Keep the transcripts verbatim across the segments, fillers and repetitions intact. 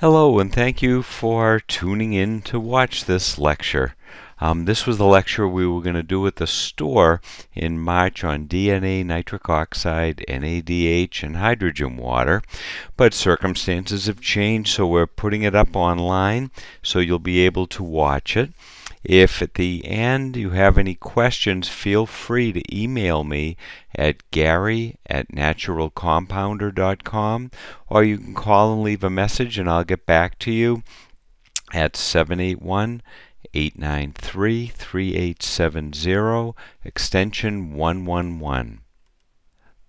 Hello, and thank you for tuning in to watch this lecture. Um, this was the lecture we were going to do at the store in March on D N A, nitric oxide, N A D H, and hydrogen water, but circumstances have changed, so we're putting it up online so you'll be able to watch it. If at the end you have any questions, feel free to email me at Gary at natural compounder dot com, or you can call and leave a message and I'll get back to you at seven eight one, eight nine three, three eight seven zero, extension one one one.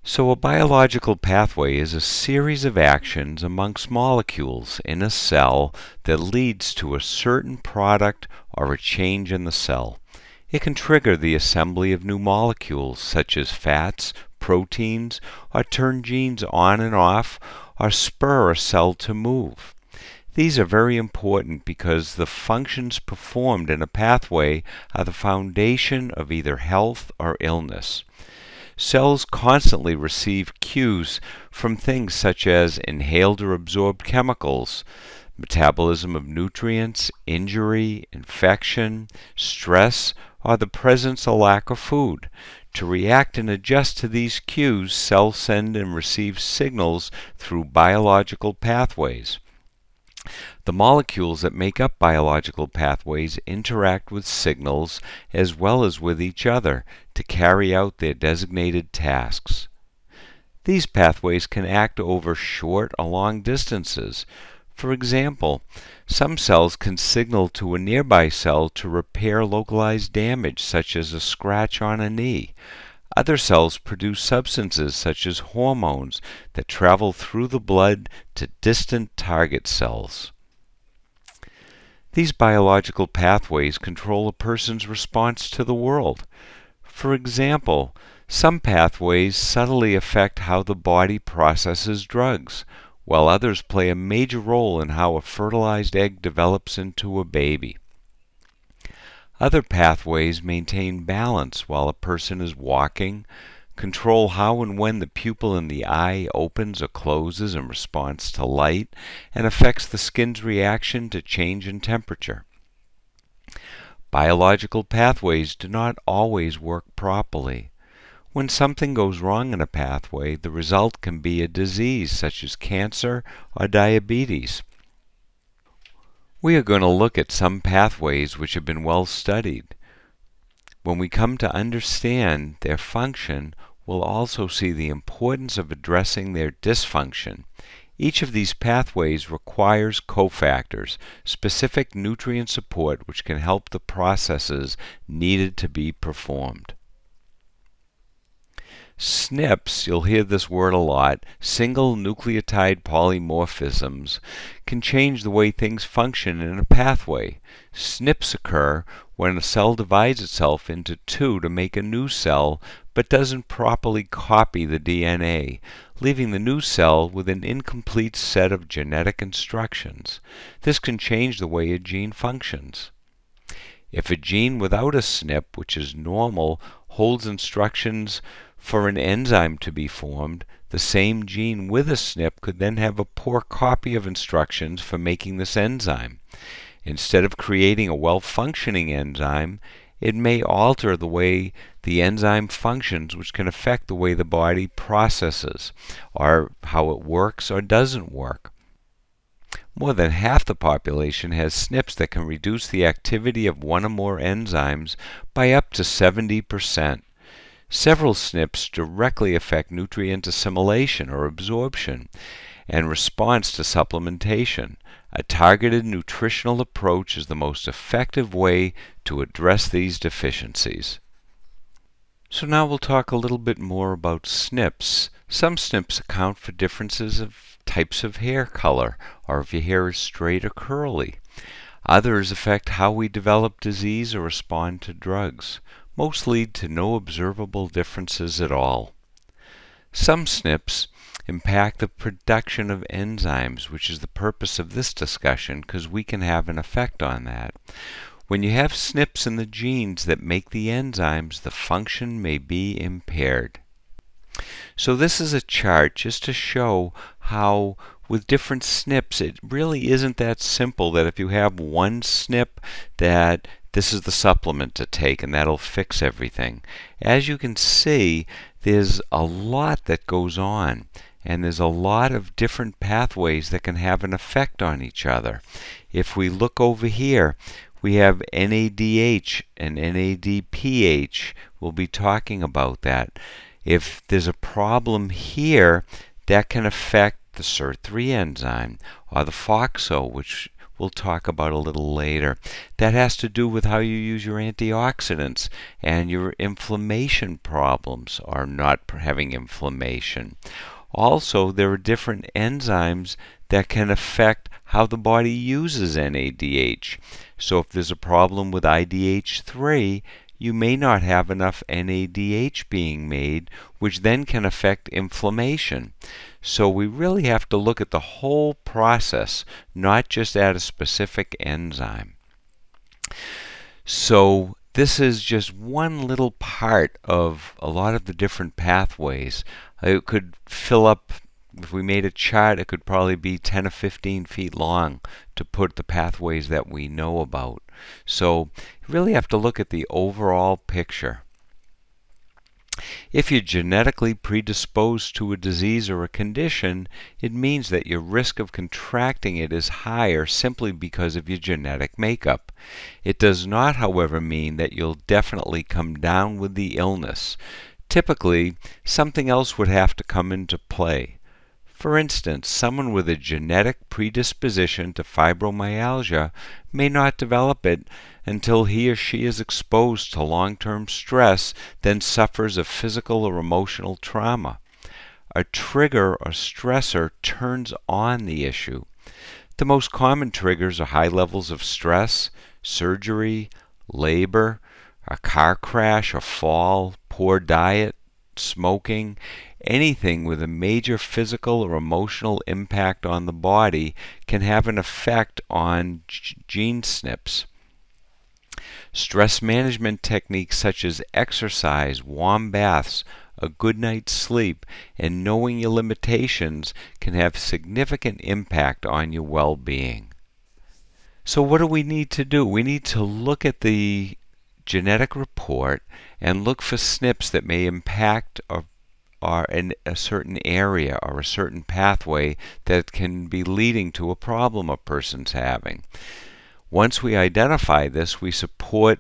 So a biological pathway is a series of actions amongst molecules in a cell that leads to a certain product or a change in the cell. It can trigger the assembly of new molecules such as fats, proteins, or turn genes on and off, or spur a cell to move. These are very important because the functions performed in a pathway are the foundation of either health or illness. Cells constantly receive cues from things such as inhaled or absorbed chemicals, metabolism of nutrients, injury, infection, stress, or the presence or lack of food. To react and adjust to these cues, cells send and receive signals through biological pathways. The molecules that make up biological pathways interact with signals as well as with each other to carry out their designated tasks. These pathways can act over short or long distances. For example, some cells can signal to a nearby cell to repair localized damage, such as a scratch on a knee. Other cells produce substances such as hormones that travel through the blood to distant target cells. These biological pathways control a person's response to the world. For example, some pathways subtly affect how the body processes drugs, while others play a major role in how a fertilized egg develops into a baby. Other pathways maintain balance while a person is walking, control how and when the pupil in the eye opens or closes in response to light, and affects the skin's reaction to change in temperature. Biological pathways do not always work properly. When something goes wrong in a pathway, the result can be a disease such as cancer or diabetes. We are going to look at some pathways which have been well studied. When we come to understand their function, we'll also see the importance of addressing their dysfunction. Each of these pathways requires cofactors, specific nutrient support which can help the processes needed to be performed. S N Ps, you'll hear this word a lot, single nucleotide polymorphisms, can change the way things function in a pathway. S N Ps occur when a cell divides itself into two to make a new cell, but doesn't properly copy the D N A, leaving the new cell with an incomplete set of genetic instructions. This can change the way a gene functions. If a gene without a S N P, which is normal, holds instructions for an enzyme to be formed, the same gene with a S N P could then have a poor copy of instructions for making this enzyme. Instead of creating a well-functioning enzyme, it may alter the way the enzyme functions, which can affect the way the body processes, or how it works or doesn't work. More than half the population has S N Ps that can reduce the activity of one or more enzymes by up to seventy percent. Several S N Ps directly affect nutrient assimilation or absorption and response to supplementation. A targeted nutritional approach is the most effective way to address these deficiencies. So now we'll talk a little bit more about S N Ps. Some S N Ps account for differences of types of hair color, or if your hair is straight or curly. Others affect how we develop disease or respond to drugs. Most lead to no observable differences at all. Some S N Ps impact the production of enzymes, which is the purpose of this discussion because we can have an effect on that. When you have S N Ps in the genes that make the enzymes, the function may be impaired. So this is a chart just to show how with different S N Ps. It really isn't that simple that if you have one S N P that this is the supplement to take and that'll fix everything. As you can see, there's a lot that goes on, and there's a lot of different pathways that can have an effect on each other. If we look over here, we have N A D H and N A D P H. We'll be talking about that. If there's a problem here, that can affect the S I R three enzyme or the FOXO, which we'll talk about a little later. That has to do with how you use your antioxidants and your inflammation problems or not having inflammation. Also, there are different enzymes that can affect how the body uses N A D H. So if there's a problem with I D H three, you may not have enough N A D H being made, which then can affect inflammation. So we really have to look at the whole process, not just at a specific enzyme. So this is just one little part of a lot of the different pathways. It could fill up, if we made a chart, it could probably be ten or fifteen feet long to put the pathways that we know about. So you really have to look at the overall picture. If you're genetically predisposed to a disease or a condition, it means that your risk of contracting it is higher simply because of your genetic makeup. It does not, however, mean that you'll definitely come down with the illness. Typically, something else would have to come into play. For instance, someone with a genetic predisposition to fibromyalgia may not develop it until he or she is exposed to long-term stress, then suffers a physical or emotional trauma. A trigger or stressor turns on the issue. The most common triggers are high levels of stress, surgery, labor, a car crash or fall, poor diet, smoking. Anything with a major physical or emotional impact on the body can have an effect on gene S N Ps. Stress management techniques such as exercise, warm baths, a good night's sleep, and knowing your limitations can have significant impact on your well-being. So what do we need to do? We need to look at the genetic report and look for S N Ps that may impact or are in a certain area or a certain pathway that can be leading to a problem a person's having. Once we identify this, we support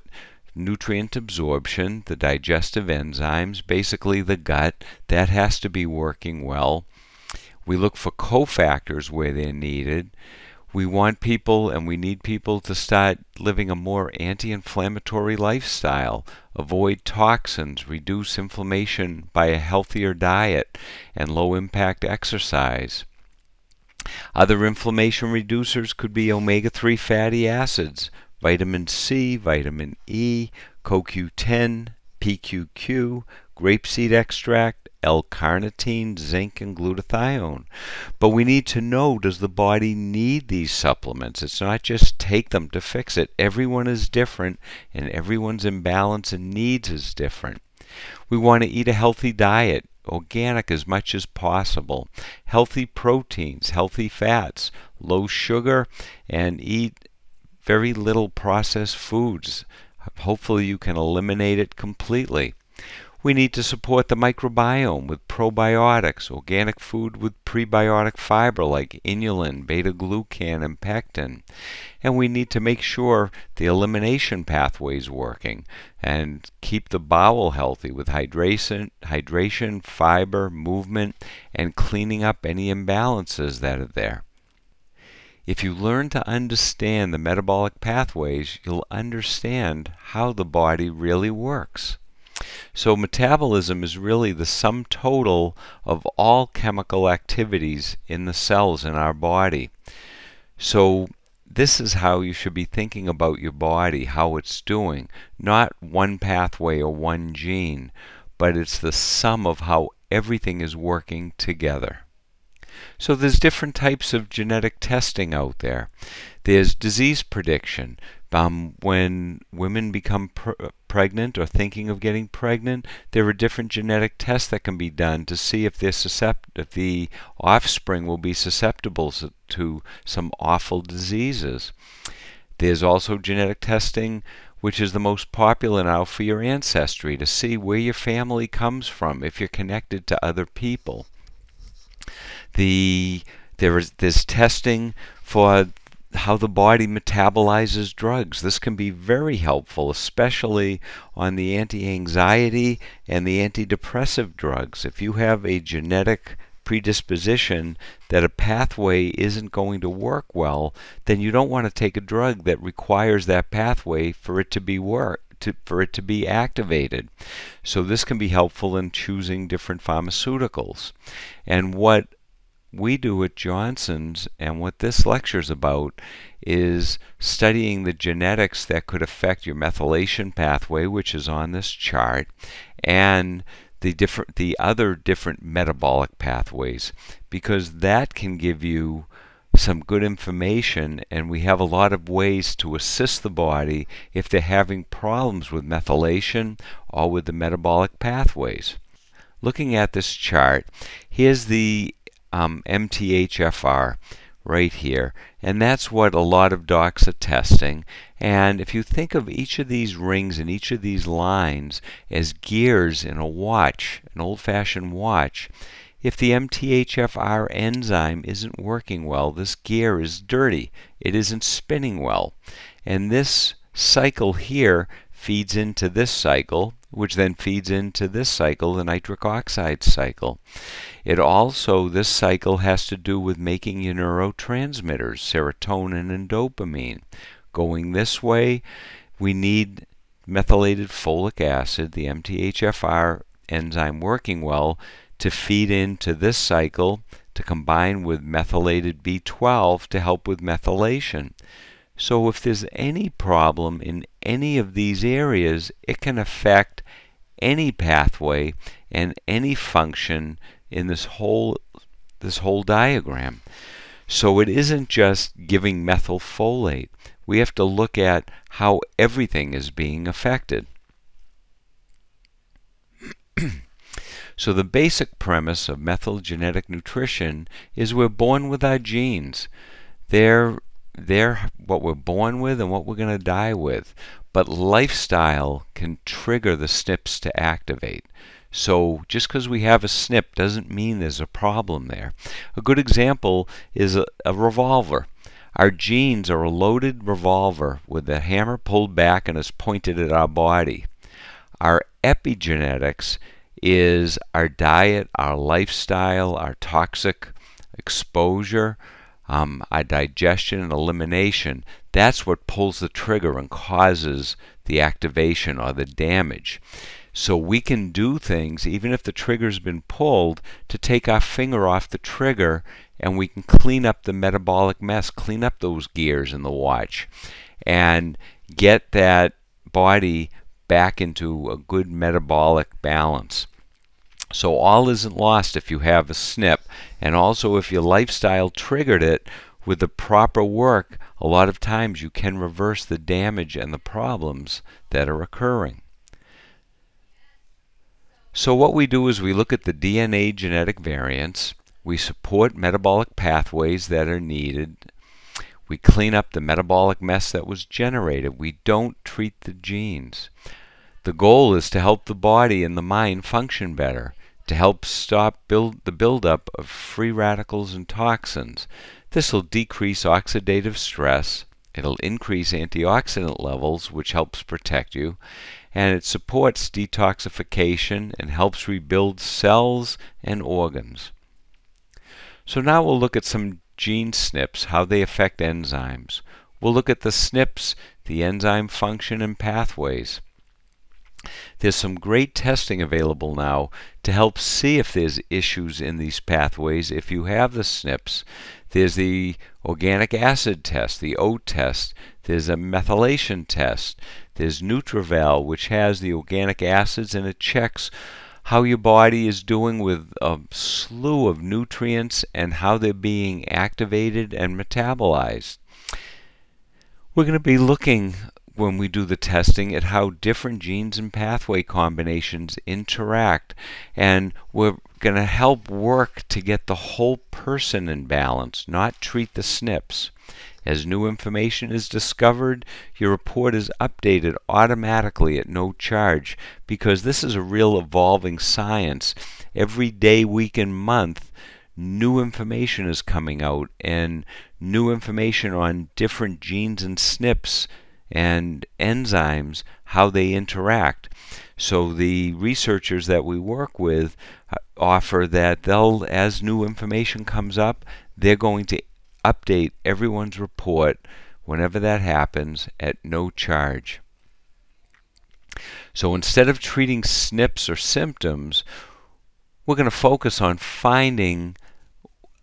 nutrient absorption, the digestive enzymes, basically the gut. That has to be working well. We look for cofactors where they're needed. We want people, and we need people to start living a more anti-inflammatory lifestyle, avoid toxins, reduce inflammation by a healthier diet, and low-impact exercise. Other inflammation reducers could be omega three fatty acids, vitamin C, vitamin E, C O Q ten, P Q Q, grapeseed extract, L-carnitine, zinc, and glutathione. But we need to know, does the body need these supplements? It's not just take them to fix it. Everyone is different, and everyone's imbalance and needs is different. We want to eat a healthy diet, organic as much as possible, healthy proteins, healthy fats, low sugar, and eat very little processed foods. Hopefully you can eliminate it completely. We need to support the microbiome with probiotics, organic food with prebiotic fiber like inulin, beta-glucan, and pectin. And we need to make sure the elimination pathway is working and keep the bowel healthy with hydration, hydration, fiber, movement, and cleaning up any imbalances that are there. If you learn to understand the metabolic pathways, you'll understand how the body really works. So metabolism is really the sum total of all chemical activities in the cells in our body. So this is how you should be thinking about your body, how it's doing. Not one pathway or one gene, but it's the sum of how everything is working together. So there's different types of genetic testing out there. There's disease prediction. Um, when women become pr pregnant or thinking of getting pregnant, there are different genetic tests that can be done to see if they're suscept if the offspring will be susceptible to some awful diseases. There's also genetic testing, which is the most popular now, for your ancestry, to see where your family comes from, if you're connected to other people. The there is there's testing for how the body metabolizes drugs. This can be very helpful, especially on the anti-anxiety and the antidepressive drugs. If you have a genetic predisposition that a pathway isn't going to work well, then you don't want to take a drug that requires that pathway for it to be work to, for it to be activated. So this can be helpful in choosing different pharmaceuticals. And what we do at Johnson's, and what this lecture's about, is studying the genetics that could affect your methylation pathway, which is on this chart, and the different the other different metabolic pathways, because that can give you some good information, and we have a lot of ways to assist the body if they're having problems with methylation or with the metabolic pathways. Looking at this chart, here's the Um, M T H F R right here, and that's what a lot of docs are testing. And if you think of each of these rings and each of these lines as gears in a watch, an old-fashioned watch, if the M T H F R enzyme isn't working well, this gear is dirty, it isn't spinning well, and this cycle here feeds into this cycle, which then feeds into this cycle, the nitric oxide cycle. It also, this cycle has to do with making your neurotransmitters, serotonin and dopamine. Going this way, we need methylated folic acid, the M T H F R enzyme working well, to feed into this cycle, to combine with methylated B twelve to help with methylation. So if there's any problem in any of these areas, it can affect any pathway and any function in this whole this whole diagram. So it isn't just giving methylfolate. We have to look at how everything is being affected. So the basic premise of methylgenetic nutrition is we're born with our genes. They're They're what we're born with and what we're going to die with. But lifestyle can trigger the S N Ps to activate. So just because we have a S N P doesn't mean there's a problem there. A good example is a, a revolver. Our genes are a loaded revolver with the hammer pulled back and is pointed at our body. Our epigenetics is our diet, our lifestyle, our toxic exposure, Um, our digestion and elimination. That's what pulls the trigger and causes the activation or the damage. So we can do things, even if the trigger's been pulled, to take our finger off the trigger, and we can clean up the metabolic mess, clean up those gears in the watch, and get that body back into a good metabolic balance. So all isn't lost if you have a S N P, and also if your lifestyle triggered it with the proper work, a lot of times you can reverse the damage and the problems that are occurring. So what we do is we look at the D N A genetic variants, we support metabolic pathways that are needed, we clean up the metabolic mess that was generated, we don't treat the genes. The goal is to help the body and the mind function better, to help stop build the buildup of free radicals and toxins. This will decrease oxidative stress, it'll increase antioxidant levels, which helps protect you, and it supports detoxification and helps rebuild cells and organs. So now we'll look at some gene S N Ps, how they affect enzymes. We'll look at the S N Ps, the enzyme function and pathways. There's some great testing available now to help see if there's issues in these pathways if you have the S N Ps. There's the organic acid test, the O test. There's a methylation test. There's NutraVal, which has the organic acids, and it checks how your body is doing with a slew of nutrients and how they're being activated and metabolized. We're going to be looking, when we do the testing, at how different genes and pathway combinations interact, and we're going to help work to get the whole person in balance, not treat the S N Ps. As new information is discovered, your report is updated automatically at no charge, because this is a real evolving science. Every day, week, and month, new information is coming out, and new information on different genes and S N Ps and enzymes, how they interact. So the researchers that we work with offer that they'll, as new information comes up, they're going to update everyone's report whenever that happens at no charge. So instead of treating S N Ps or symptoms, we're going to focus on finding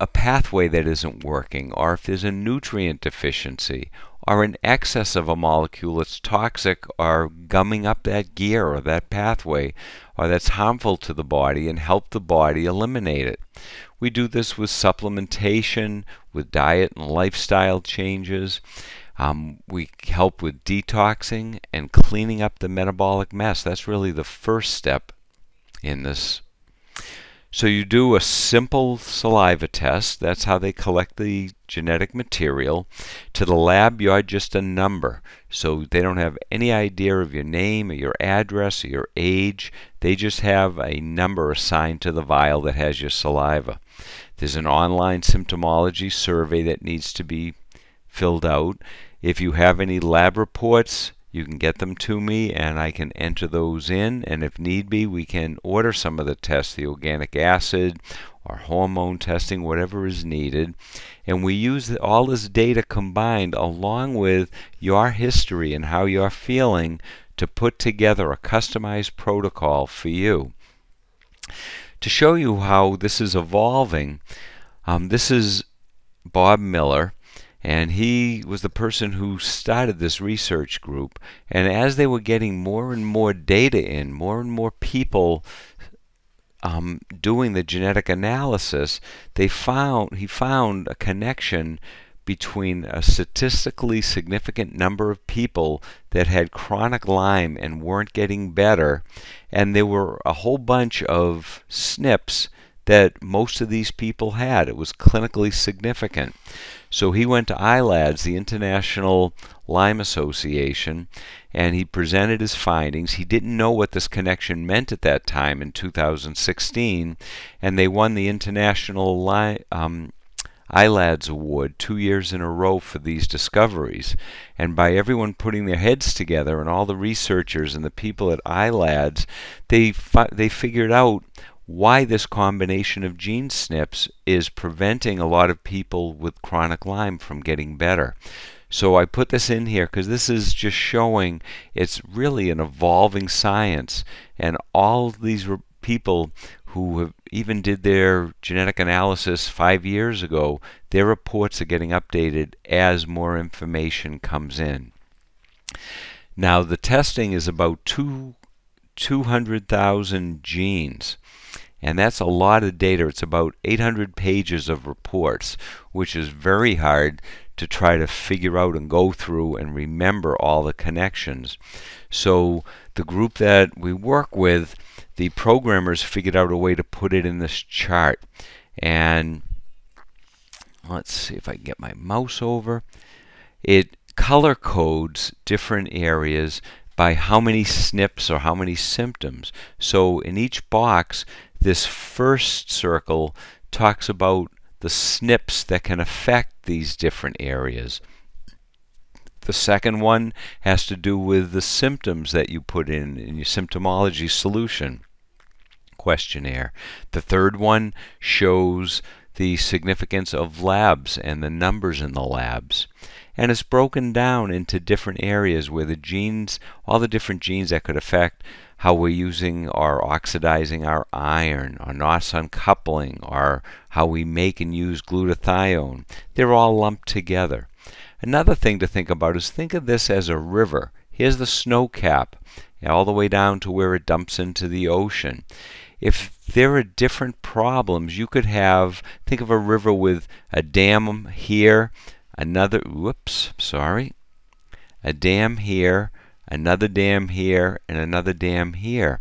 a pathway that isn't working, or if there's a nutrient deficiency, or an excess of a molecule that's toxic or gumming up that gear or that pathway, or that's harmful to the body, and help the body eliminate it. We do this with supplementation, with diet and lifestyle changes. Um, we help with detoxing and cleaning up the metabolic mess. That's really the first step in this. So you do a simple saliva test. That's how they collect the genetic material. To the lab, you're just a number. So they don't have any idea of your name or your address or your age. They just have a number assigned to the vial that has your saliva. There's an online symptomology survey that needs to be filled out. If you have any lab reports, you can get them to me and I can enter those in, and if need be, we can order some of the tests, the organic acid or hormone testing, whatever is needed. And we use all this data combined along with your history and how you're feeling to put together a customized protocol for you. To show you how this is evolving, um, this is Bob Miller. And he was the person who started this research group. And as they were getting more and more data in, more and more people um, doing the genetic analysis, they found he found a connection between a statistically significant number of people that had chronic Lyme and weren't getting better. And there were a whole bunch of S N Ps that most of these people had. It was clinically significant. So he went to I LADS, the International Lyme Association, and he presented his findings. He didn't know what this connection meant at that time in two thousand sixteen, and they won the International Lyme, um, I LADS Award two years in a row for these discoveries. And by everyone putting their heads together, and all the researchers and the people at I LADS, they fi- they figured out why this combination of gene S N Ps is preventing a lot of people with chronic Lyme from getting better. So I put this in here because this is just showing it's really an evolving science, and all these re- people who have even did their genetic analysis five years ago, their reports are getting updated as more information comes in. Now the testing is about two two hundred thousand genes, and that's a lot of data. It's about eight hundred pages of reports, which is very hard to try to figure out and go through and remember all the connections. So the group that we work with, the programmers figured out a way to put it in this chart. And let's see if I can get my mouse over. It color codes different areas by how many S N Ps or how many symptoms. So in each box, this first circle talks about the S N Ps that can affect these different areas. The second one has to do with the symptoms that you put in in your symptomology solution questionnaire. The third one shows the significance of labs and the numbers in the labs. And it's broken down into different areas where the genes, all the different genes that could affect how we're using or oxidizing our iron, or N O S uncoupling, or how we make and use glutathione. They're all lumped together. Another thing to think about is think of this as a river. Here's the snow cap, all the way down to where it dumps into the ocean. If there are different problems, you could have, think of a river with a dam here, another, whoops, sorry, a dam here, another dam here, and another dam here.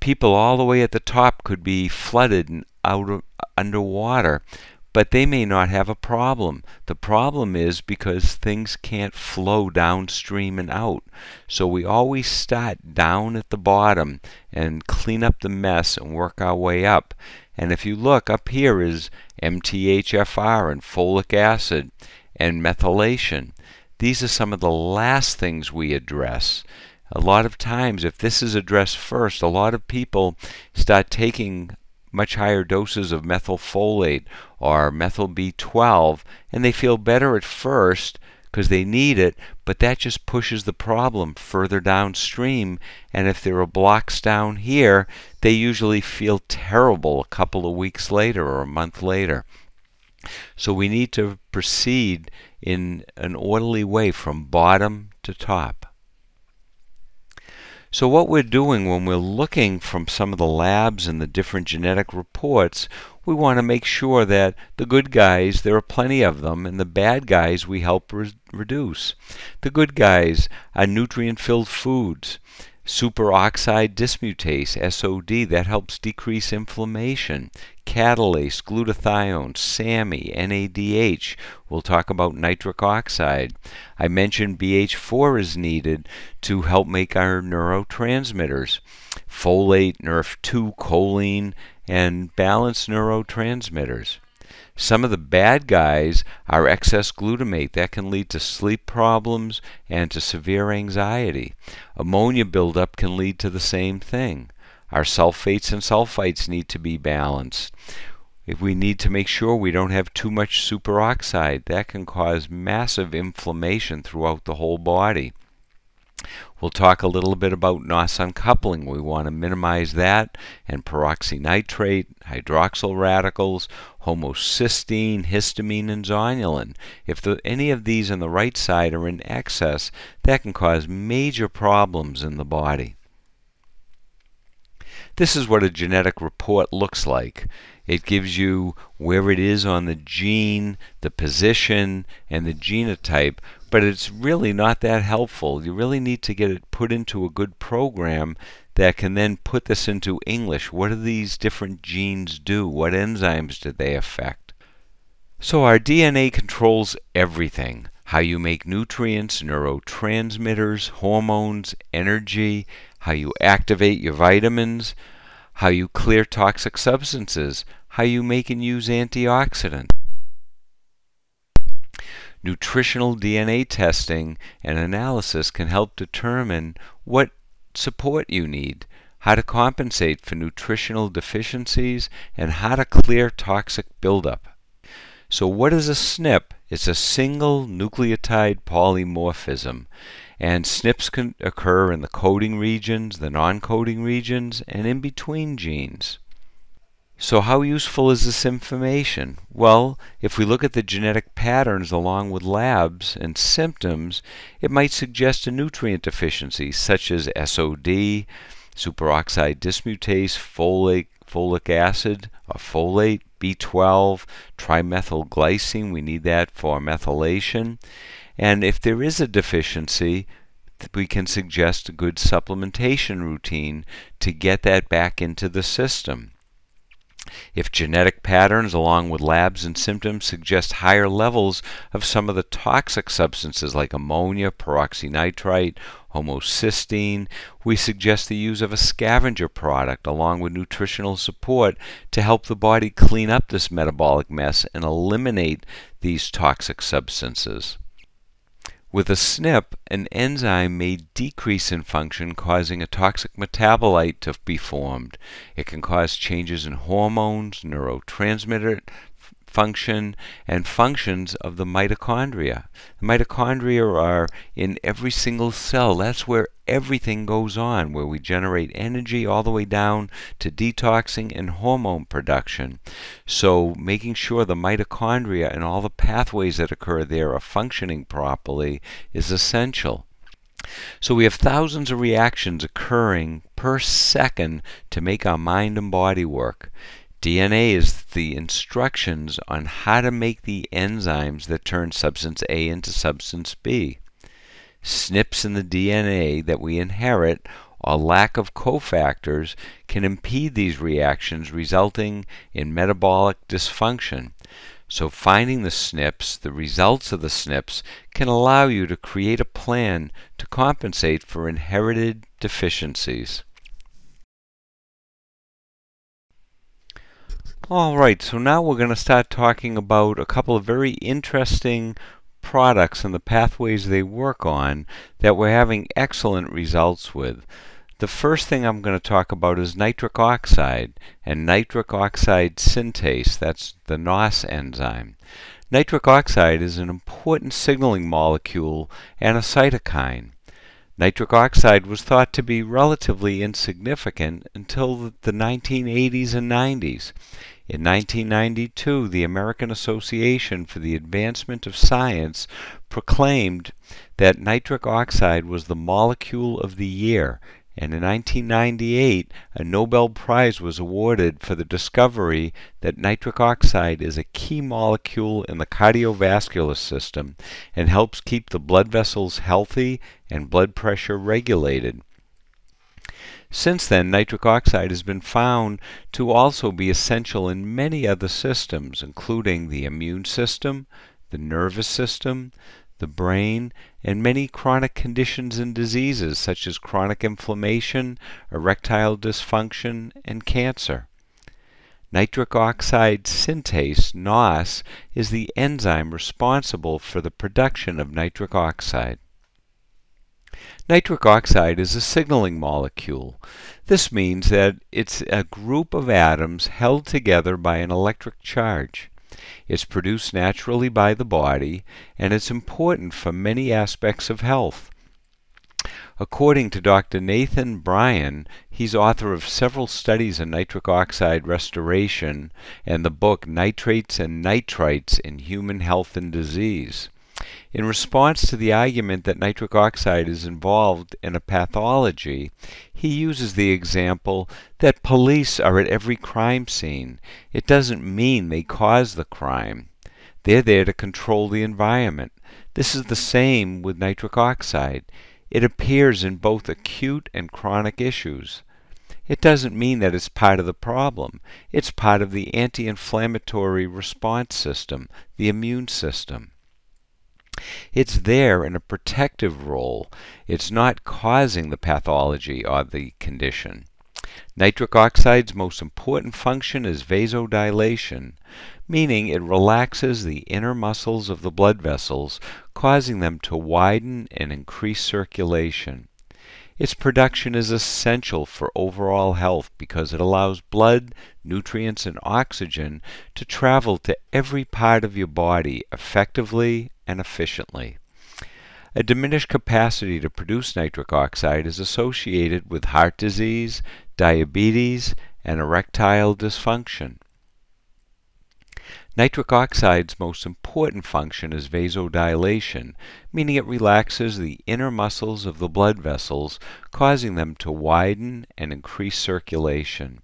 People all the way at the top could be flooded and out of, underwater, but they may not have a problem. The problem is because things can't flow downstream and out. So we always start down at the bottom and clean up the mess and work our way up. And if you look, up here is M T H F R and folic acid and methylation. These are some of the last things we address. A lot of times, if this is addressed first, a lot of people start taking much higher doses of methylfolate or methyl B twelve, and they feel better at first because they need it, but that just pushes the problem further downstream. And if there are blocks down here, they usually feel terrible a couple of weeks later or a month later. So we need to proceed in an orderly way from bottom to top. So what we're doing when we're looking from some of the labs and the different genetic reports, we want to make sure that the good guys, there are plenty of them, and the bad guys we help re reduce. The good guys are nutrient-filled foods, superoxide dismutase, S O D, that helps decrease inflammation, catalase, glutathione, SAMe, N A D H. We'll talk about nitric oxide. I mentioned B H four is needed to help make our neurotransmitters, folate, N R F two, choline, and balanced neurotransmitters. Some of the bad guys are excess glutamate. That can lead to sleep problems and to severe anxiety. Ammonia buildup can lead to the same thing. Our sulfates and sulfites need to be balanced. If we need to make sure we don't have too much superoxide, that can cause massive inflammation throughout the whole body. We'll talk a little bit about N O S uncoupling. We want to minimize that, and peroxynitrate, hydroxyl radicals, homocysteine, histamine, and zonulin. If the, any of these on the right side are in excess, that can cause major problems in the body. This is what a genetic report looks like. It gives you where it is on the gene, the position, and the genotype, but it's really not that helpful. You really need to get it put into a good program that can then put this into English. What do these different genes do? What enzymes do they affect? So our D N A controls everything. How you make nutrients, neurotransmitters, hormones, energy, how you activate your vitamins, how you clear toxic substances, how you make and use antioxidants. Nutritional D N A testing and analysis can help determine what support you need, how to compensate for nutritional deficiencies, and how to clear toxic buildup. So what is a S N P? It's a single nucleotide polymorphism. And S N Ps can occur in the coding regions, the non-coding regions, and in between genes. So how useful is this information? Well, if we look at the genetic patterns along with labs and symptoms, it might suggest a nutrient deficiency such as S O D, superoxide dismutase, folate, folic acid, or folate, B twelve, trimethylglycine, we need that for methylation. And if there is a deficiency, we can suggest a good supplementation routine to get that back into the system. If genetic patterns along with labs and symptoms suggest higher levels of some of the toxic substances like ammonia, peroxynitrite, homocysteine, we suggest the use of a scavenger product along with nutritional support to help the body clean up this metabolic mess and eliminate these toxic substances. With a S N P, an enzyme may decrease in function, causing a toxic metabolite to be formed. It can cause changes in hormones, neurotransmitter function, and functions of the mitochondria. The mitochondria are in every single cell. That's where everything goes on, where we generate energy all the way down to detoxing and hormone production. So making sure the mitochondria and all the pathways that occur there are functioning properly is essential. So we have thousands of reactions occurring per second to make our mind and body work. D N A is the instructions on how to make the enzymes that turn substance A into substance B. S N Ps in the D N A that we inherit or lack of cofactors can impede these reactions, resulting in metabolic dysfunction. So finding the S N Ps, the results of the S N Ps, can allow you to create a plan to compensate for inherited deficiencies. Alright, so now we're going to start talking about a couple of very interesting products and the pathways they work on that we're having excellent results with. The first thing I'm going to talk about is nitric oxide and nitric oxide synthase, that's the N O S enzyme. Nitric oxide is an important signaling molecule and a cytokine. Nitric oxide was thought to be relatively insignificant until the nineteen eighties and nineties. In nineteen ninety-two, the American Association for the Advancement of Science proclaimed that nitric oxide was the molecule of the year, and in nineteen ninety-eight, a Nobel Prize was awarded for the discovery that nitric oxide is a key molecule in the cardiovascular system and helps keep the blood vessels healthy and blood pressure regulated. Since then, nitric oxide has been found to also be essential in many other systems, including the immune system, the nervous system, the brain, and many chronic conditions and diseases such as chronic inflammation, erectile dysfunction, and cancer. Nitric oxide synthase, N O S, is the enzyme responsible for the production of nitric oxide. Nitric oxide is a signaling molecule. This means that it's a group of atoms held together by an electric charge. It's produced naturally by the body, and it's important for many aspects of health. According to Doctor Nathan Bryan, he's author of several studies on nitric oxide restoration and the book Nitrates and Nitrites in Human Health and Disease. In response to the argument that nitric oxide is involved in a pathology, he uses the example that police are at every crime scene. It doesn't mean they cause the crime. They're there to control the environment. This is the same with nitric oxide. It appears in both acute and chronic issues. It doesn't mean that it's part of the problem. It's part of the anti-inflammatory response system, the immune system. It's there in a protective role. It's not causing the pathology or the condition. Nitric oxide's most important function is vasodilation, meaning it relaxes the inner muscles of the blood vessels, causing them to widen and increase circulation. Its production is essential for overall health because it allows blood, nutrients, and oxygen to travel to every part of your body effectively and efficiently. A diminished capacity to produce nitric oxide is associated with heart disease, diabetes, and erectile dysfunction. Nitric oxide's most important function is vasodilation, meaning it relaxes the inner muscles of the blood vessels, causing them to widen and increase circulation.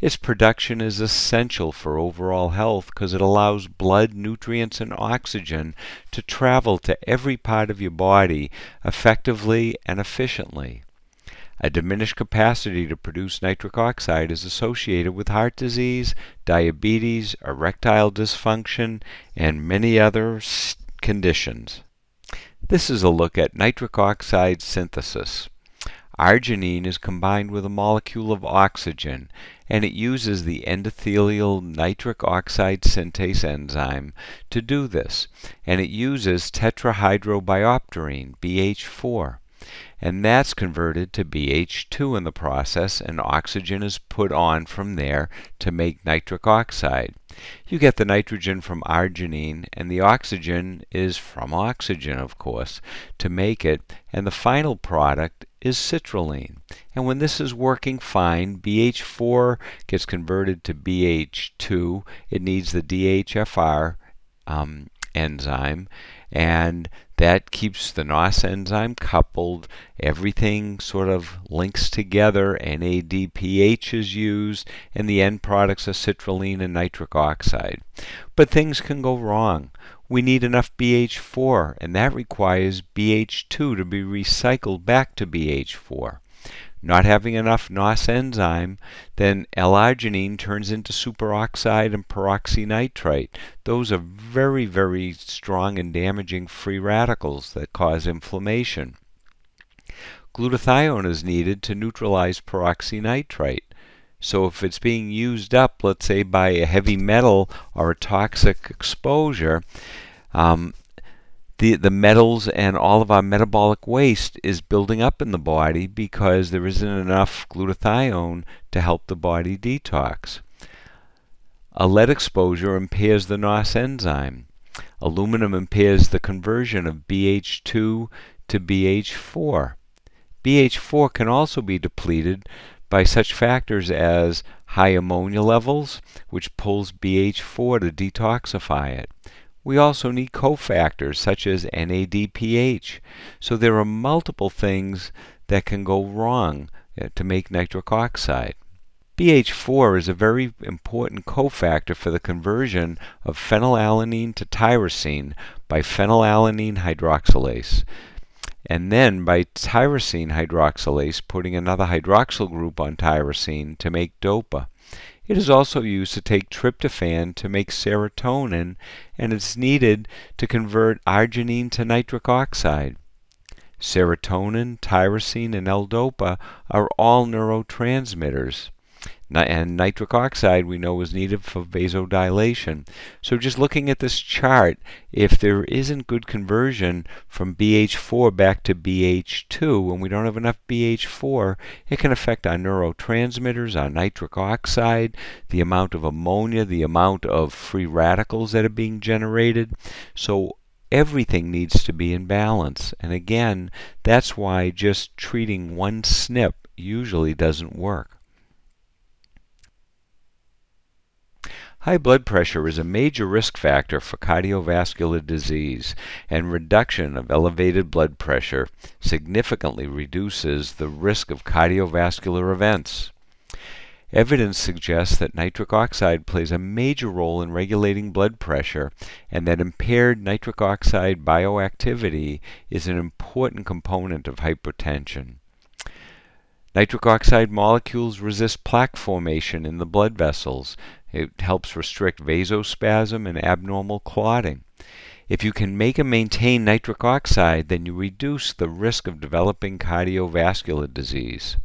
Its production is essential for overall health because it allows blood, nutrients, and oxygen to travel to every part of your body effectively and efficiently. A diminished capacity to produce nitric oxide is associated with heart disease, diabetes, erectile dysfunction, and many other conditions. This is a look at nitric oxide synthesis. Arginine is combined with a molecule of oxygen, and it uses the endothelial nitric oxide synthase enzyme to do this, and it uses tetrahydrobiopterine, B H four, and that's converted to B H two in the process, and oxygen is put on from there to make nitric oxide. You get the nitrogen from arginine, and the oxygen is from oxygen, of course, to make it, and the final product is citrulline. And when this is working fine, B H four gets converted to B H two. It needs the D H F R um, enzyme, and that keeps the N O S enzyme coupled. Everything sort of links together. N A D P H is used, and the end products are citrulline and nitric oxide. But things can go wrong. we need enough B H four, and that requires B H two to be recycled back to B H four. Not having enough N O S enzyme, then L-arginine turns into superoxide and peroxynitrite. Those are very, very strong and damaging free radicals that cause inflammation. Glutathione is needed to neutralize peroxynitrite. So if it's being used up, let's say by a heavy metal or a toxic exposure, um, The, the metals and all of our metabolic waste is building up in the body because there isn't enough glutathione to help the body detox. A lead exposure impairs the N O S enzyme. Aluminum impairs the conversion of B H two to B H four. B H four can also be depleted by such factors as high ammonia levels, which pulls B H four to detoxify it. We also need cofactors such as N A D P H. So there are multiple things that can go wrong to make nitric oxide. B H four is a very important cofactor for the conversion of phenylalanine to tyrosine by phenylalanine hydroxylase, and then by tyrosine hydroxylase putting another hydroxyl group on tyrosine to make D O P A. It is also used to take tryptophan to make serotonin, and it's needed to convert arginine to nitric oxide. Serotonin, tyrosine, and L-D O P A are all neurotransmitters. And nitric oxide we know is needed for vasodilation. So just looking at this chart, if there isn't good conversion from B H four back to B H two and we don't have enough B H four, it can affect our neurotransmitters, our nitric oxide, the amount of ammonia, the amount of free radicals that are being generated. So everything needs to be in balance. And again, that's why just treating one S N P usually doesn't work. High blood pressure is a major risk factor for cardiovascular disease, and reduction of elevated blood pressure significantly reduces the risk of cardiovascular events. Evidence suggests that nitric oxide plays a major role in regulating blood pressure, and that impaired nitric oxide bioactivity is an important component of hypertension. Nitric oxide molecules resist plaque formation in the blood vessels. It helps restrict vasospasm and abnormal clotting. If you can make and maintain nitric oxide, then you reduce the risk of developing cardiovascular disease.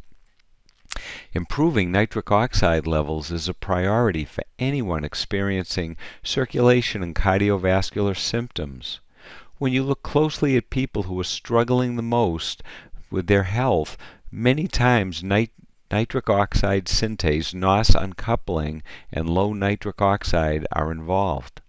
Improving nitric oxide levels is a priority for anyone experiencing circulation and cardiovascular symptoms. When you look closely at people who are struggling the most with their health, many times nitric Nitric oxide synthase, N O S uncoupling, and low nitric oxide are involved.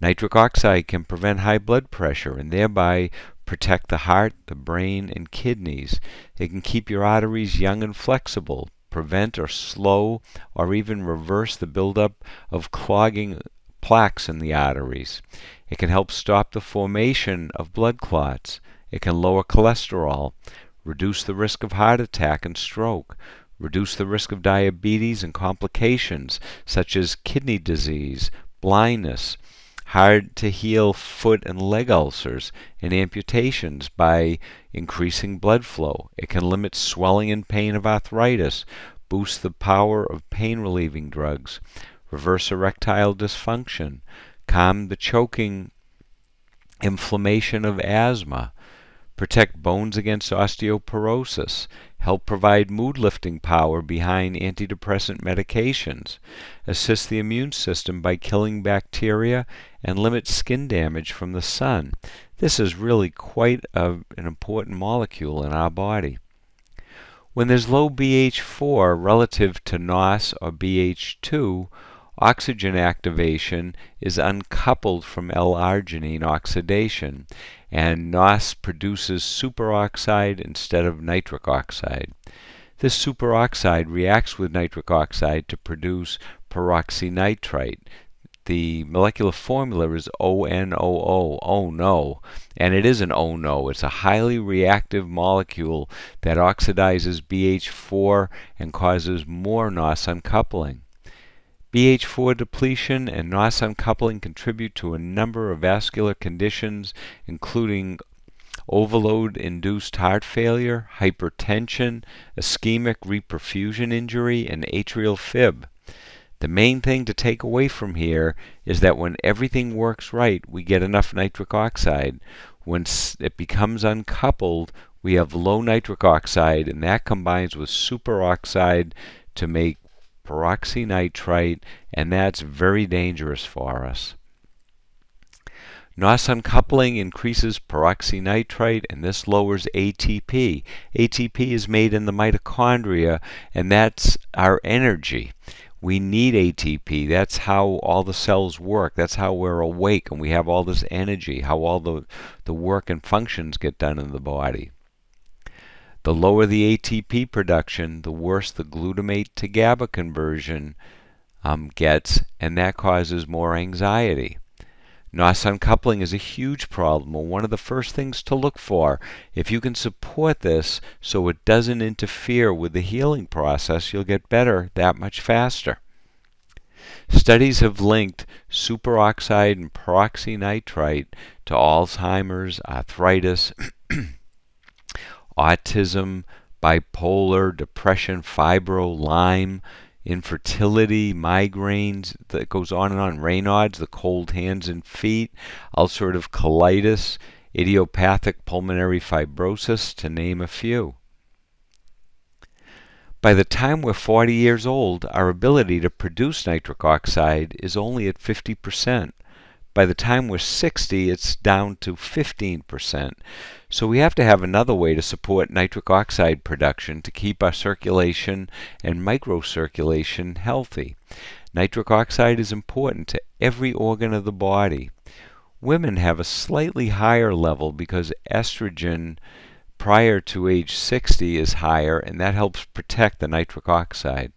Nitric oxide can prevent high blood pressure and thereby protect the heart, the brain, and kidneys. It can keep your arteries young and flexible, prevent or slow or even reverse the buildup of clogging plaques in the arteries. It can help stop the formation of blood clots. It can lower cholesterol, reduce the risk of heart attack and stroke, reduce the risk of diabetes and complications such as kidney disease, blindness, hard-to-heal foot and leg ulcers, and amputations by increasing blood flow. It can limit swelling and pain of arthritis, boost the power of pain-relieving drugs, reverse erectile dysfunction, calm the choking inflammation of asthma, protect bones against osteoporosis, help provide mood-lifting power behind antidepressant medications, assist the immune system by killing bacteria, and limit skin damage from the sun. This is really quite a, an important molecule in our body. When there's low B H four relative to N O S or B H two, oxygen activation is uncoupled from L-arginine oxidation, and N O S produces superoxide instead of nitric oxide. This superoxide reacts with nitric oxide to produce peroxynitrite. The molecular formula is O N O O, oh no, and it is an oh no. It's a highly reactive molecule that oxidizes B H four and causes more N O S uncoupling. B H four depletion and N O S uncoupling contribute to a number of vascular conditions, including overload-induced heart failure, hypertension, ischemic reperfusion injury, and atrial fib. The main thing to take away from here is that when everything works right, we get enough nitric oxide. When it becomes uncoupled, we have low nitric oxide, and that combines with superoxide to make peroxynitrite, and that's very dangerous for us. N O S uncoupling increases peroxynitrite, and this lowers A T P. A T P is made in the mitochondria, and that's our energy. We need A T P. That's how all the cells work. That's how we're awake and we have all this energy, how all the, the work and functions get done in the body. The lower the A T P production, the worse the glutamate to GABA conversion um, gets, and that causes more anxiety. N O S uncoupling is a huge problem, and one of the first things to look for. If you can support this so it doesn't interfere with the healing process, you'll get better that much faster. Studies have linked superoxide and peroxynitrite to Alzheimer's, arthritis, autism, bipolar, depression, fibro, Lyme, infertility, migraines, that goes on and on, Raynaud's, the cold hands and feet, ulcerative colitis, idiopathic pulmonary fibrosis, to name a few. By the time we're forty years old, our ability to produce nitric oxide is only at fifty percent. By the time we're sixty, it's down to fifteen percent. So we have to have another way to support nitric oxide production to keep our circulation and microcirculation healthy. Nitric oxide is important to every organ of the body. Women have a slightly higher level because estrogen prior to age sixty is higher, and that helps protect the nitric oxide.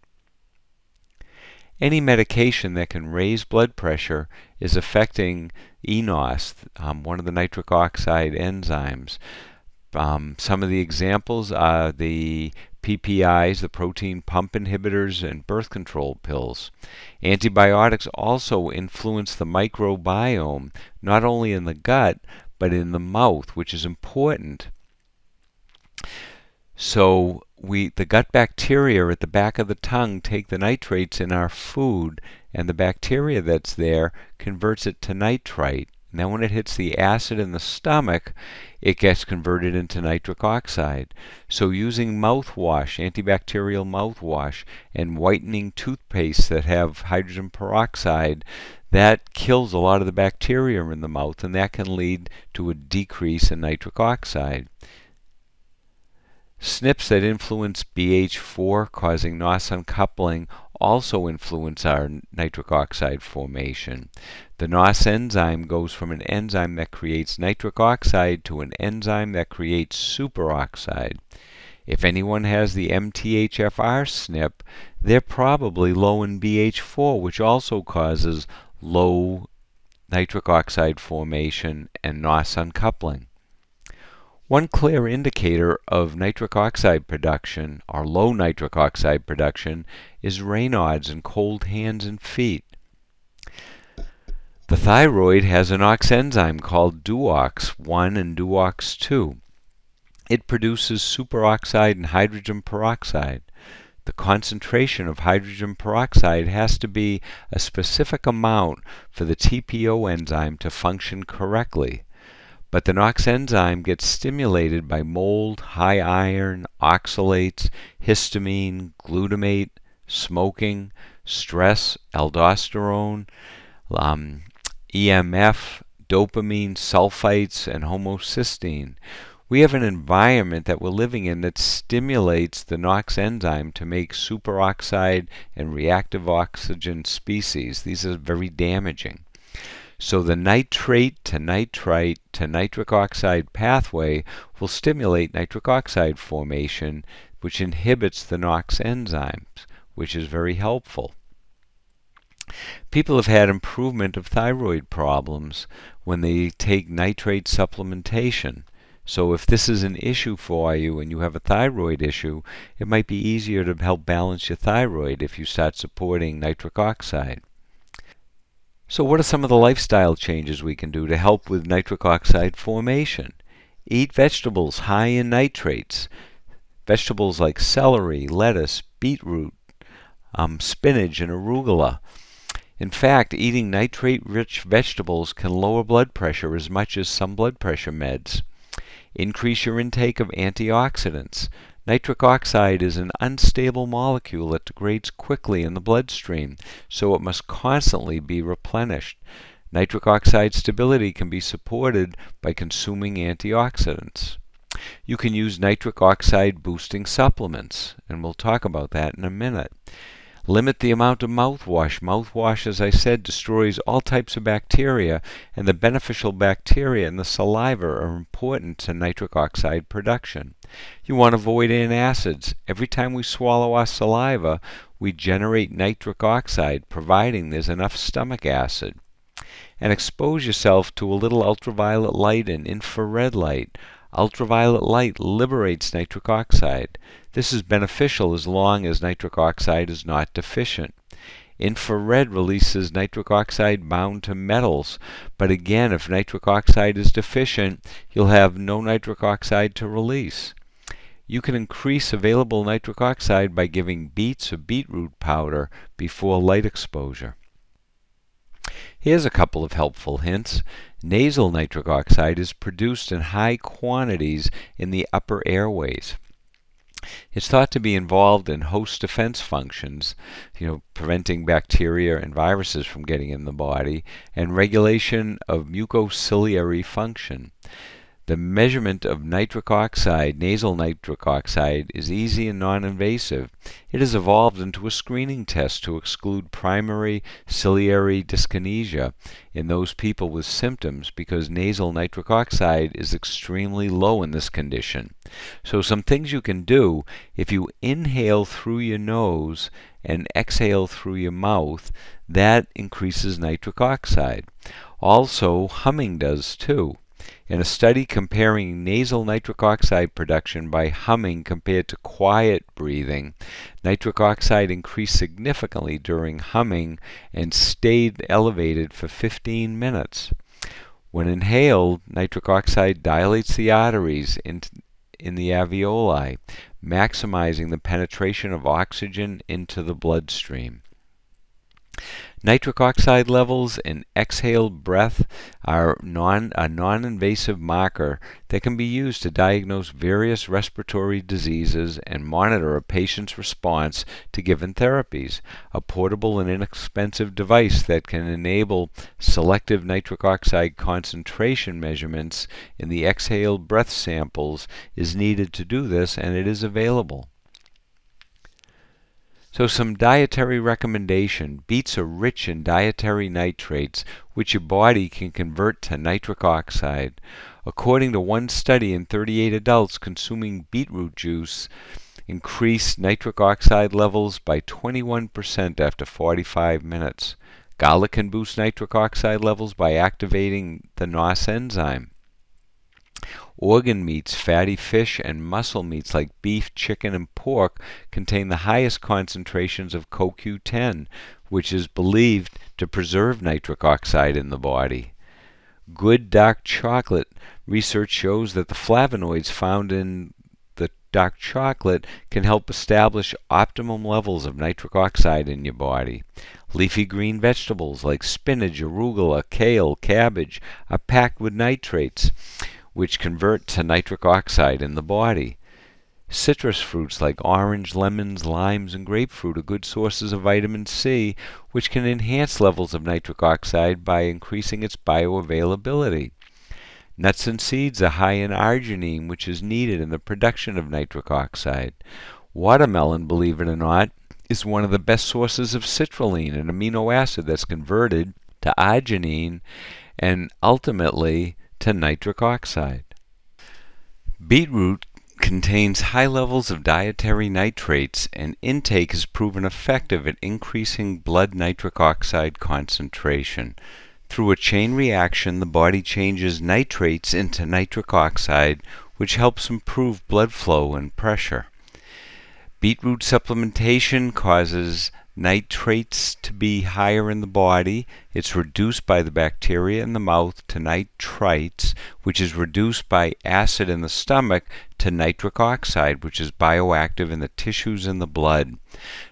Any medication that can raise blood pressure is affecting E N O S, um, one of the nitric oxide enzymes. Um, some of the examples are the P P Is, the proton pump inhibitors, and birth control pills. Antibiotics also influence the microbiome, not only in the gut, but in the mouth, which is important. So we, the gut bacteria at the back of the tongue take the nitrates in our food, and the bacteria that's there converts it to nitrite. And then when it hits the acid in the stomach, it gets converted into nitric oxide. So using mouthwash, antibacterial mouthwash, and whitening toothpaste that have hydrogen peroxide, that kills a lot of the bacteria in the mouth, and that can lead to a decrease in nitric oxide. S N Ps that influence B H four, causing N O S uncoupling, also influence our nitric oxide formation. The N O S enzyme goes from an enzyme that creates nitric oxide to an enzyme that creates superoxide. If anyone has the M T H F R S N P, they're probably low in B H four, which also causes low nitric oxide formation and N O S uncoupling. One clear indicator of nitric oxide production, or low nitric oxide production, is Raynaud's and cold hands and feet. The thyroid has a N O X enzyme called D U O X one and D U O X two. It produces superoxide and hydrogen peroxide. The concentration of hydrogen peroxide has to be a specific amount for the T P O enzyme to function correctly. But the N O X enzyme gets stimulated by mold, high iron, oxalates, histamine, glutamate, smoking, stress, aldosterone, um, E M F, dopamine, sulfites, and homocysteine. We have an environment that we're living in that stimulates the N O X enzyme to make superoxide and reactive oxygen species. These are very damaging. So the nitrate to nitrite to nitric oxide pathway will stimulate nitric oxide formation, which inhibits the N O X enzymes, which is very helpful. People have had improvement of thyroid problems when they take nitrate supplementation. So if this is an issue for you and you have a thyroid issue, it might be easier to help balance your thyroid if you start supporting nitric oxide. So what are some of the lifestyle changes we can do to help with nitric oxide formation? Eat vegetables high in nitrates. Vegetables like celery, lettuce, beetroot, um, spinach, and arugula. In fact, eating nitrate-rich vegetables can lower blood pressure as much as some blood pressure meds. Increase your intake of antioxidants. Nitric oxide is an unstable molecule that degrades quickly in the bloodstream, so it must constantly be replenished. Nitric oxide stability can be supported by consuming antioxidants. You can use nitric oxide boosting supplements, and we'll talk about that in a minute. Limit the amount of mouthwash. Mouthwash, as I said, destroys all types of bacteria, and the beneficial bacteria in the saliva are important to nitric oxide production. You want to avoid antacids. Every time we swallow our saliva, we generate nitric oxide, providing there's enough stomach acid. And expose yourself to a little ultraviolet light and infrared light. Ultraviolet light liberates nitric oxide. This is beneficial as long as nitric oxide is not deficient. Infrared releases nitric oxide bound to metals, but again, if nitric oxide is deficient, you'll have no nitric oxide to release. You can increase available nitric oxide by giving beets or beetroot powder before light exposure. Here's a couple of helpful hints. Nasal nitric oxide is produced in high quantities in the upper airways. It's thought to be involved in host defense functions, you know, preventing bacteria and viruses from getting in the body, and regulation of mucociliary function. The measurement of nitric oxide, nasal nitric oxide, is easy and non-invasive. It has evolved into a screening test to exclude primary ciliary dyskinesia in those people with symptoms because nasal nitric oxide is extremely low in this condition. So some things you can do: if you inhale through your nose and exhale through your mouth, that increases nitric oxide. Also, humming does too. In a study comparing nasal nitric oxide production by humming compared to quiet breathing, nitric oxide increased significantly during humming and stayed elevated for fifteen minutes. When inhaled, nitric oxide dilates the arteries in, in the alveoli, maximizing the penetration of oxygen into the bloodstream. Nitric oxide levels in exhaled breath are non, a non-invasive marker that can be used to diagnose various respiratory diseases and monitor a patient's response to given therapies. A portable and inexpensive device that can enable selective nitric oxide concentration measurements in the exhaled breath samples is needed to do this, and it is available. So some dietary recommendation. Beets are rich in dietary nitrates, which your body can convert to nitric oxide. According to one study in thirty-eight adults, consuming beetroot juice increased nitric oxide levels by twenty-one percent after forty-five minutes. Garlic can boost nitric oxide levels by activating the N O S enzyme. Organ meats, fatty fish, and muscle meats like beef, chicken, and pork contain the highest concentrations of C o Q ten, which is believed to preserve nitric oxide in the body. Good dark chocolate. Research shows that the flavonoids found in the dark chocolate can help establish optimum levels of nitric oxide in your body. Leafy green vegetables like spinach, arugula, kale, cabbage are packed with nitrates, which convert to nitric oxide in the body. Citrus fruits like orange, lemons, limes, and grapefruit are good sources of vitamin C, which can enhance levels of nitric oxide by increasing its bioavailability. Nuts and seeds are high in arginine, which is needed in the production of nitric oxide. Watermelon, believe it or not, is one of the best sources of citrulline, an amino acid that's converted to arginine and ultimately to nitric oxide. Beetroot contains high levels of dietary nitrates, and intake has proven effective at increasing blood nitric oxide concentration. Through a chain reaction, the body changes nitrates into nitric oxide, which helps improve blood flow and pressure. Beetroot supplementation causes nitrates to be higher in the body. It's reduced by the bacteria in the mouth to nitrites, which is reduced by acid in the stomach to nitric oxide, which is bioactive in the tissues and the blood.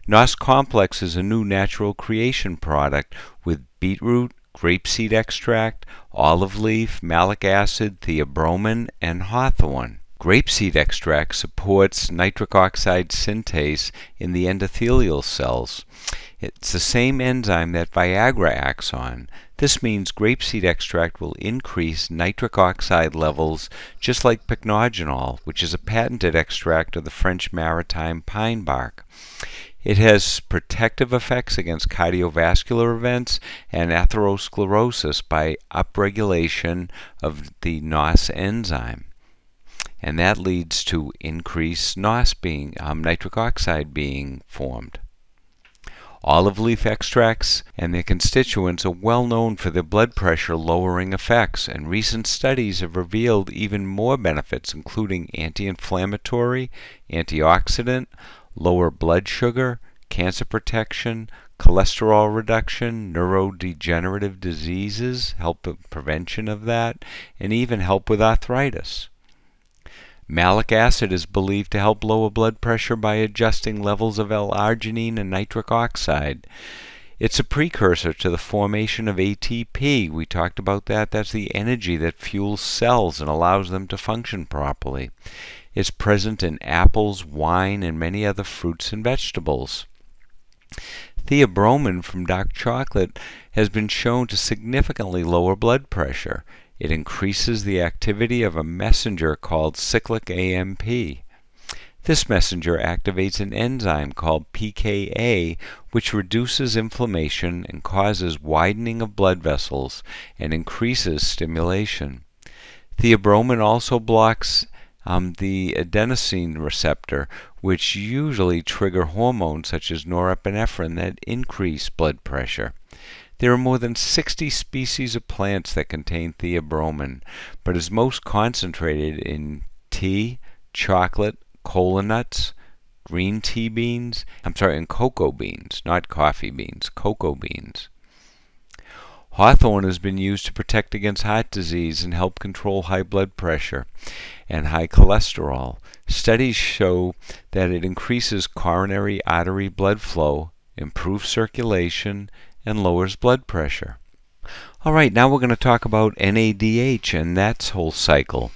N O S Complex is a new natural creation product with beetroot, grapeseed extract, olive leaf, malic acid, theobromine, and hawthorn. Grapeseed extract supports nitric oxide synthase in the endothelial cells. It's the same enzyme that Viagra acts on. This means grapeseed extract will increase nitric oxide levels, just like pycnogenol, which is a patented extract of the French maritime pine bark. It has protective effects against cardiovascular events and atherosclerosis by upregulation of the N O S enzyme. And that leads to increased N O S being, um, nitric oxide being formed. Olive leaf extracts and their constituents are well known for their blood pressure lowering effects, and recent studies have revealed even more benefits, including anti-inflammatory, antioxidant, lower blood sugar, cancer protection, cholesterol reduction, neurodegenerative diseases, help with prevention of that, and even help with arthritis. Malic acid is believed to help lower blood pressure by adjusting levels of L-arginine and nitric oxide. It's a precursor to the formation of A T P. We talked about that. That's the energy that fuels cells and allows them to function properly. It's present in apples, wine, and many other fruits and vegetables. Theobromine from dark chocolate has been shown to significantly lower blood pressure. It increases the activity of a messenger called cyclic A M P. This messenger activates an enzyme called P K A, which reduces inflammation and causes widening of blood vessels and increases stimulation. Theobromine also blocks um, the adenosine receptor, which usually trigger hormones such as norepinephrine that increase blood pressure. There are more than sixty species of plants that contain theobromine, but is most concentrated in tea, chocolate, cola nuts, green tea beans, I'm sorry, and cocoa beans, not coffee beans, cocoa beans. Hawthorn has been used to protect against heart disease and help control high blood pressure and high cholesterol. Studies show that it increases coronary artery blood flow, improves circulation, and lowers blood pressure. All right, now we're going to talk about N A D H and that whole cycle.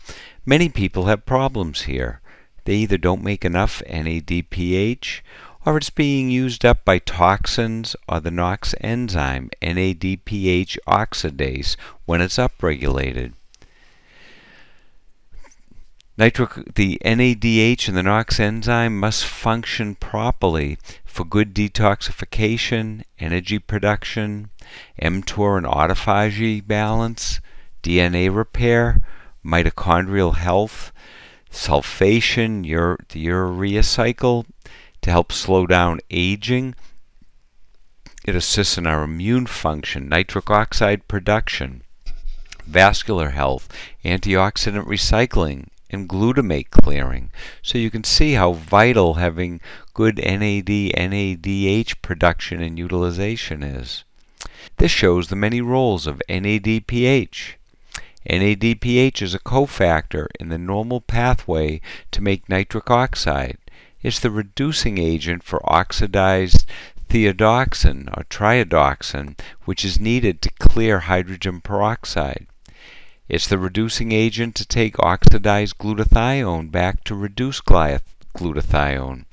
Many people have problems here. They either don't make enough N A D P H, or it's being used up by toxins or the N O X enzyme, N A D P H oxidase, when it's upregulated. Nitric, the N A D H and the N O X enzyme must function properly for good detoxification, energy production, mTOR and autophagy balance, D N A repair, mitochondrial health, sulfation, ure, the urea cycle, to help slow down aging. It assists in our immune function, nitric oxide production, vascular health, antioxidant recycling, and glutamate clearing. So you can see how vital having good N A D N A D H production and utilization is. This shows the many roles of N A D P H. N A D P H is a cofactor in the normal pathway to make nitric oxide. It's the reducing agent for oxidized thioredoxin or thioredoxin, which is needed to clear hydrogen peroxide. It's the reducing agent to take oxidized glutathione back to reduce glutathione.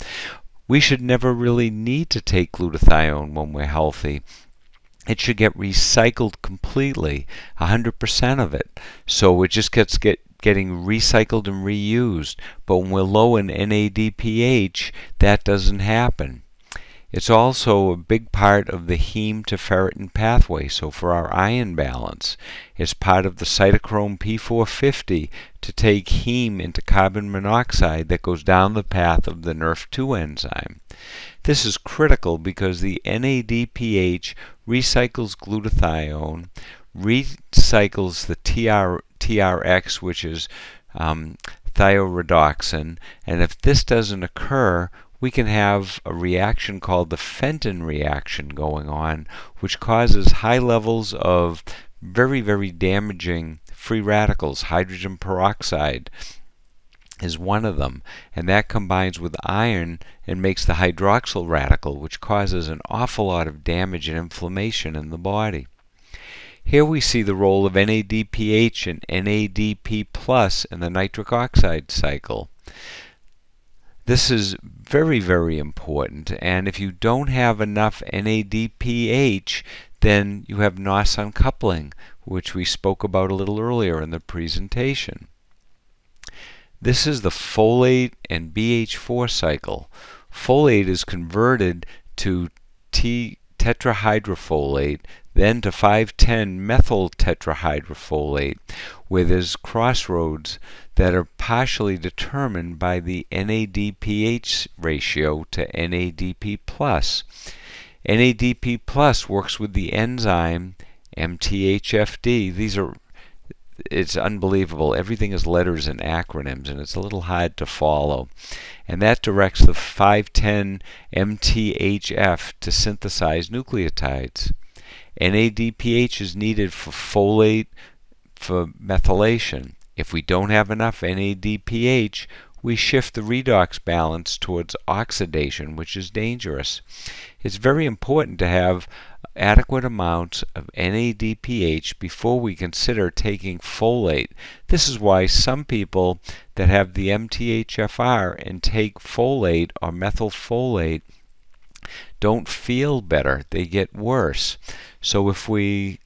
We should never really need to take glutathione when we're healthy. It should get recycled completely, one hundred percent of it. So it just gets get, getting recycled and reused. But when we're low in N A D P H, that doesn't happen. It's also a big part of the heme to ferritin pathway, so for our iron balance. It's part of the cytochrome P four fifty to take heme into carbon monoxide that goes down the path of the N R F two enzyme. This is critical because the N A D P H recycles glutathione, recycles the T R, T R X, which is um, thioredoxin, and if this doesn't occur, we can have a reaction called the Fenton reaction going on, which causes high levels of very, very damaging free radicals. Hydrogen peroxide is one of them, and that combines with iron and makes the hydroxyl radical, which causes an awful lot of damage and inflammation in the body. Here we see the role of N A D P H and N A D P plus in the nitric oxide cycle. This is very, very important, and if you don't have enough N A D P H, then you have N O S uncoupling, which we spoke about a little earlier in the presentation. This is the folate and B H four cycle. Folate is converted to T tetrahydrofolate, then to five ten methyl tetrahydrofolate, where there's crossroads that are partially determined by the N A D P H ratio to N A D P plus. N A D P plus works with the enzyme M T H F R. These are It's unbelievable. Everything is letters and acronyms, and it's a little hard to follow. And that directs the five ten M T H F to synthesize nucleotides. N A D P H is needed for folate, for methylation. If we don't have enough N A D P H, we shift the redox balance towards oxidation, which is dangerous. It's very important to have adequate amounts of N A D P H before we consider taking folate. This is why some people that have the M T H F R and take folate or methylfolate don't feel better. They get worse. So if we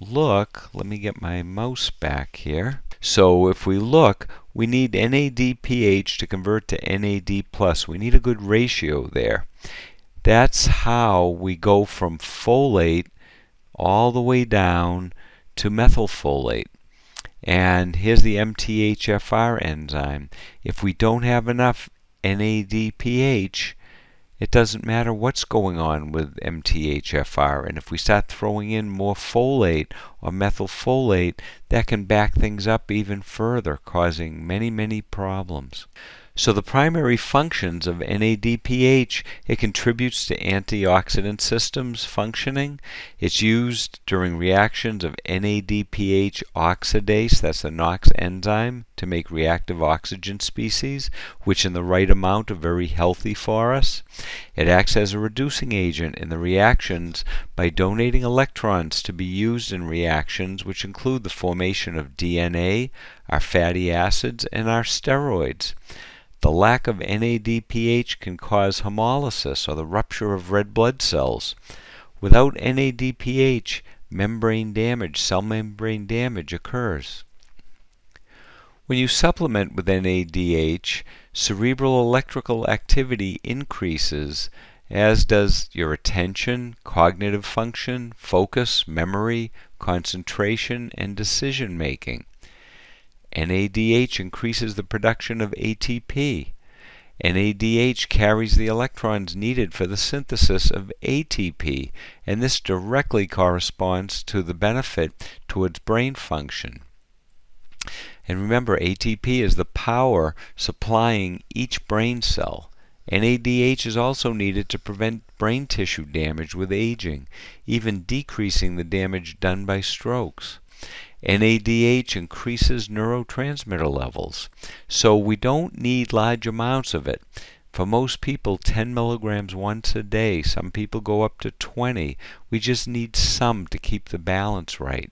look, let me get my mouse back here. So if we look, we need N A D P H to convert to N A D plus. We need a good ratio there. That's how we go from folate all the way down to methylfolate. And here's the M T H F R enzyme. If we don't have enough N A D P H, it doesn't matter what's going on with M T H F R. And if we start throwing in more folate or methylfolate, that can back things up even further, causing many, many problems. So the primary functions of N A D P H, it contributes to antioxidant systems functioning. It's used during reactions of N A D P H oxidase, that's the N O X enzyme, to make reactive oxygen species, which in the right amount are very healthy for us. It acts as a reducing agent in the reactions by donating electrons to be used in reactions which include the formation of D N A, our fatty acids, and our steroids. The lack of N A D P H can cause hemolysis, or the rupture of red blood cells. Without N A D P H, membrane damage, cell membrane damage occurs. When you supplement with N A D H, cerebral electrical activity increases, as does your attention, cognitive function, focus, memory, concentration, and decision making. N A D H increases the production of A T P. N A D H carries the electrons needed for the synthesis of A T P, and this directly corresponds to the benefit towards brain function. And remember, A T P is the power supplying each brain cell. N A D H is also needed to prevent brain tissue damage with aging, even decreasing the damage done by strokes. N A D H increases neurotransmitter levels, so we don't need large amounts of it. For most people, ten milligrams once a day. Some people go up to twenty. We just need some to keep the balance right.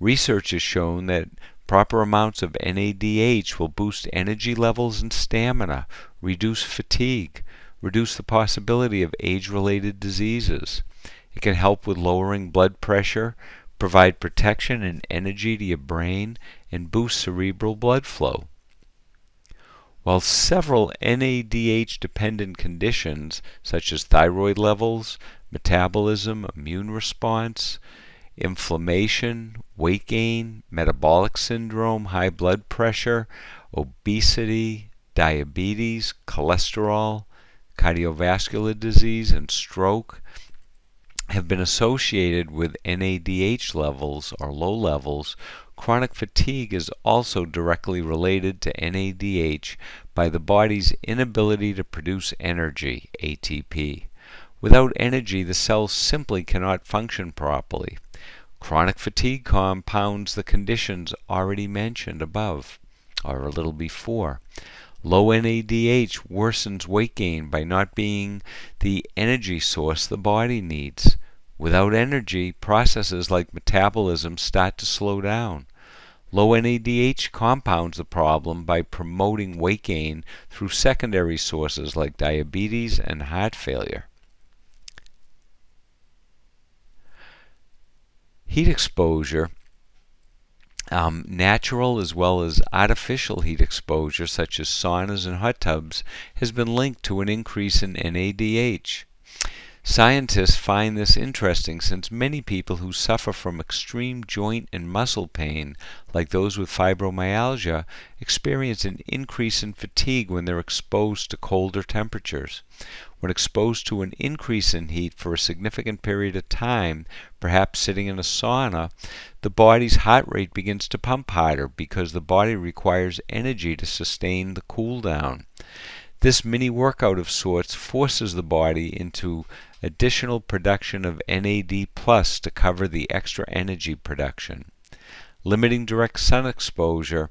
Research has shown that proper amounts of N A D H will boost energy levels and stamina, reduce fatigue, reduce the possibility of age-related diseases. It can help with lowering blood pressure, provide protection and energy to your brain, and boost cerebral blood flow. While several N A D H-dependent conditions, such as thyroid levels, metabolism, immune response, inflammation, weight gain, metabolic syndrome, high blood pressure, obesity, diabetes, cholesterol, cardiovascular disease, and stroke, have been associated with N A D H levels or low levels. Chronic fatigue is also directly related to N A D H by the body's inability to produce energy, A T P. Without energy, the cells simply cannot function properly. Chronic fatigue compounds the conditions already mentioned above, or a little before. Low N A D H worsens weight gain by not being the energy source the body needs. Without energy, processes like metabolism start to slow down. Low N A D H compounds the problem by promoting weight gain through secondary sources like diabetes and heart failure. Heat exposure. Um, natural as well as artificial heat exposure, such as saunas and hot tubs, has been linked to an increase in N A D H. Scientists find this interesting since many people who suffer from extreme joint and muscle pain, like those with fibromyalgia, experience an increase in fatigue when they're exposed to colder temperatures. When exposed to an increase in heat for a significant period of time, perhaps sitting in a sauna, the body's heart rate begins to pump harder because the body requires energy to sustain the cool down. This mini workout of sorts forces the body into additional production of N A D plus to cover the extra energy production. Limiting direct sun exposure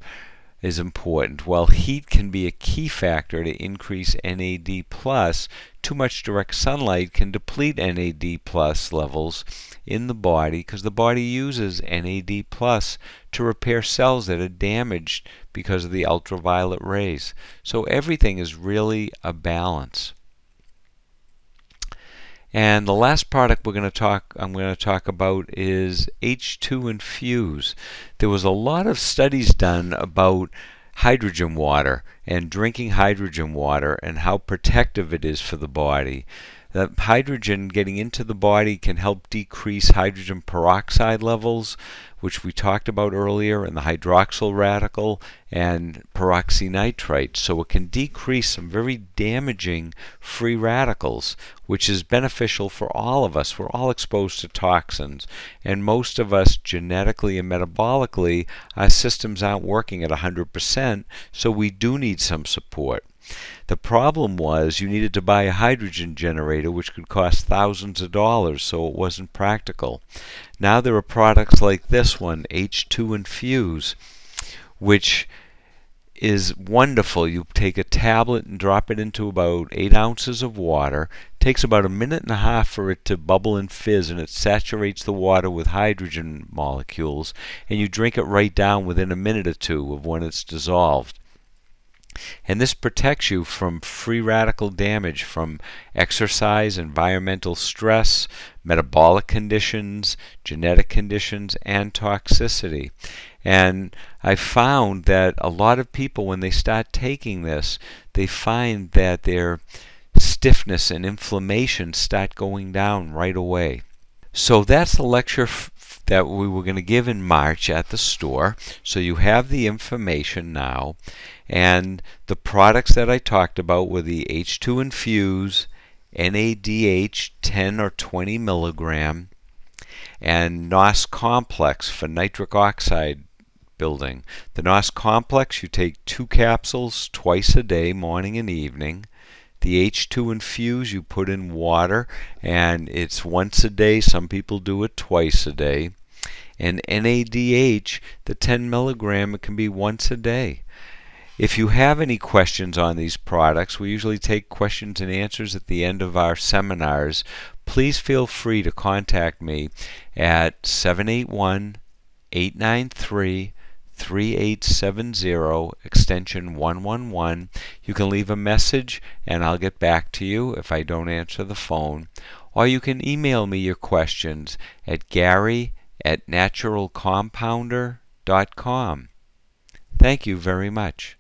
is important. While heat can be a key factor to increase N A D plus, too much direct sunlight can deplete N A D plus levels in the body because the body uses N A D plus to repair cells that are damaged because of the ultraviolet rays. So everything is really a balance. And the last product we're going to talk, I'm going to talk about is H two Infuse. There was a lot of studies done about hydrogen water and drinking hydrogen water and how protective it is for the body. That hydrogen getting into the body can help decrease hydrogen peroxide levels, which we talked about earlier, and the hydroxyl radical and peroxynitrite. So it can decrease some very damaging free radicals, which is beneficial for all of us. We're all exposed to toxins, and most of us genetically and metabolically, our systems aren't working at one hundred percent, so we do need some support. The problem was you needed to buy a hydrogen generator, which could cost thousands of dollars, so it wasn't practical. Now there are products like this one, H two Infuse, which is wonderful. You take a tablet and drop it into about eight ounces of water. It takes about a minute and a half for it to bubble and fizz, and it saturates the water with hydrogen molecules, and you drink it right down within a minute or two of when it's dissolved. And this protects you from free radical damage from exercise, environmental stress, metabolic conditions, genetic conditions, and toxicity. And I found that a lot of people, when they start taking this, they find that their stiffness and inflammation start going down right away. So that's the lecture that we were going to give in March at the store. So you have the information now. And the products that I talked about were the H two Infuse, N A D H ten or twenty milligram, and N O S Complex for nitric oxide building. The N O S Complex, you take two capsules twice a day, morning and evening. The H two Infuse, you put in water, and it's once a day. Some people do it twice a day. And N A D H, the ten milligram, it can be once a day. If you have any questions on these products, we usually take questions and answers at the end of our seminars. Please feel free to contact me at seven eight one, eight nine three, three eight seven zero, extension one one one. You can leave a message and I'll get back to you if I don't answer the phone. Or you can email me your questions at gary at natural compounder dot com. Thank you very much.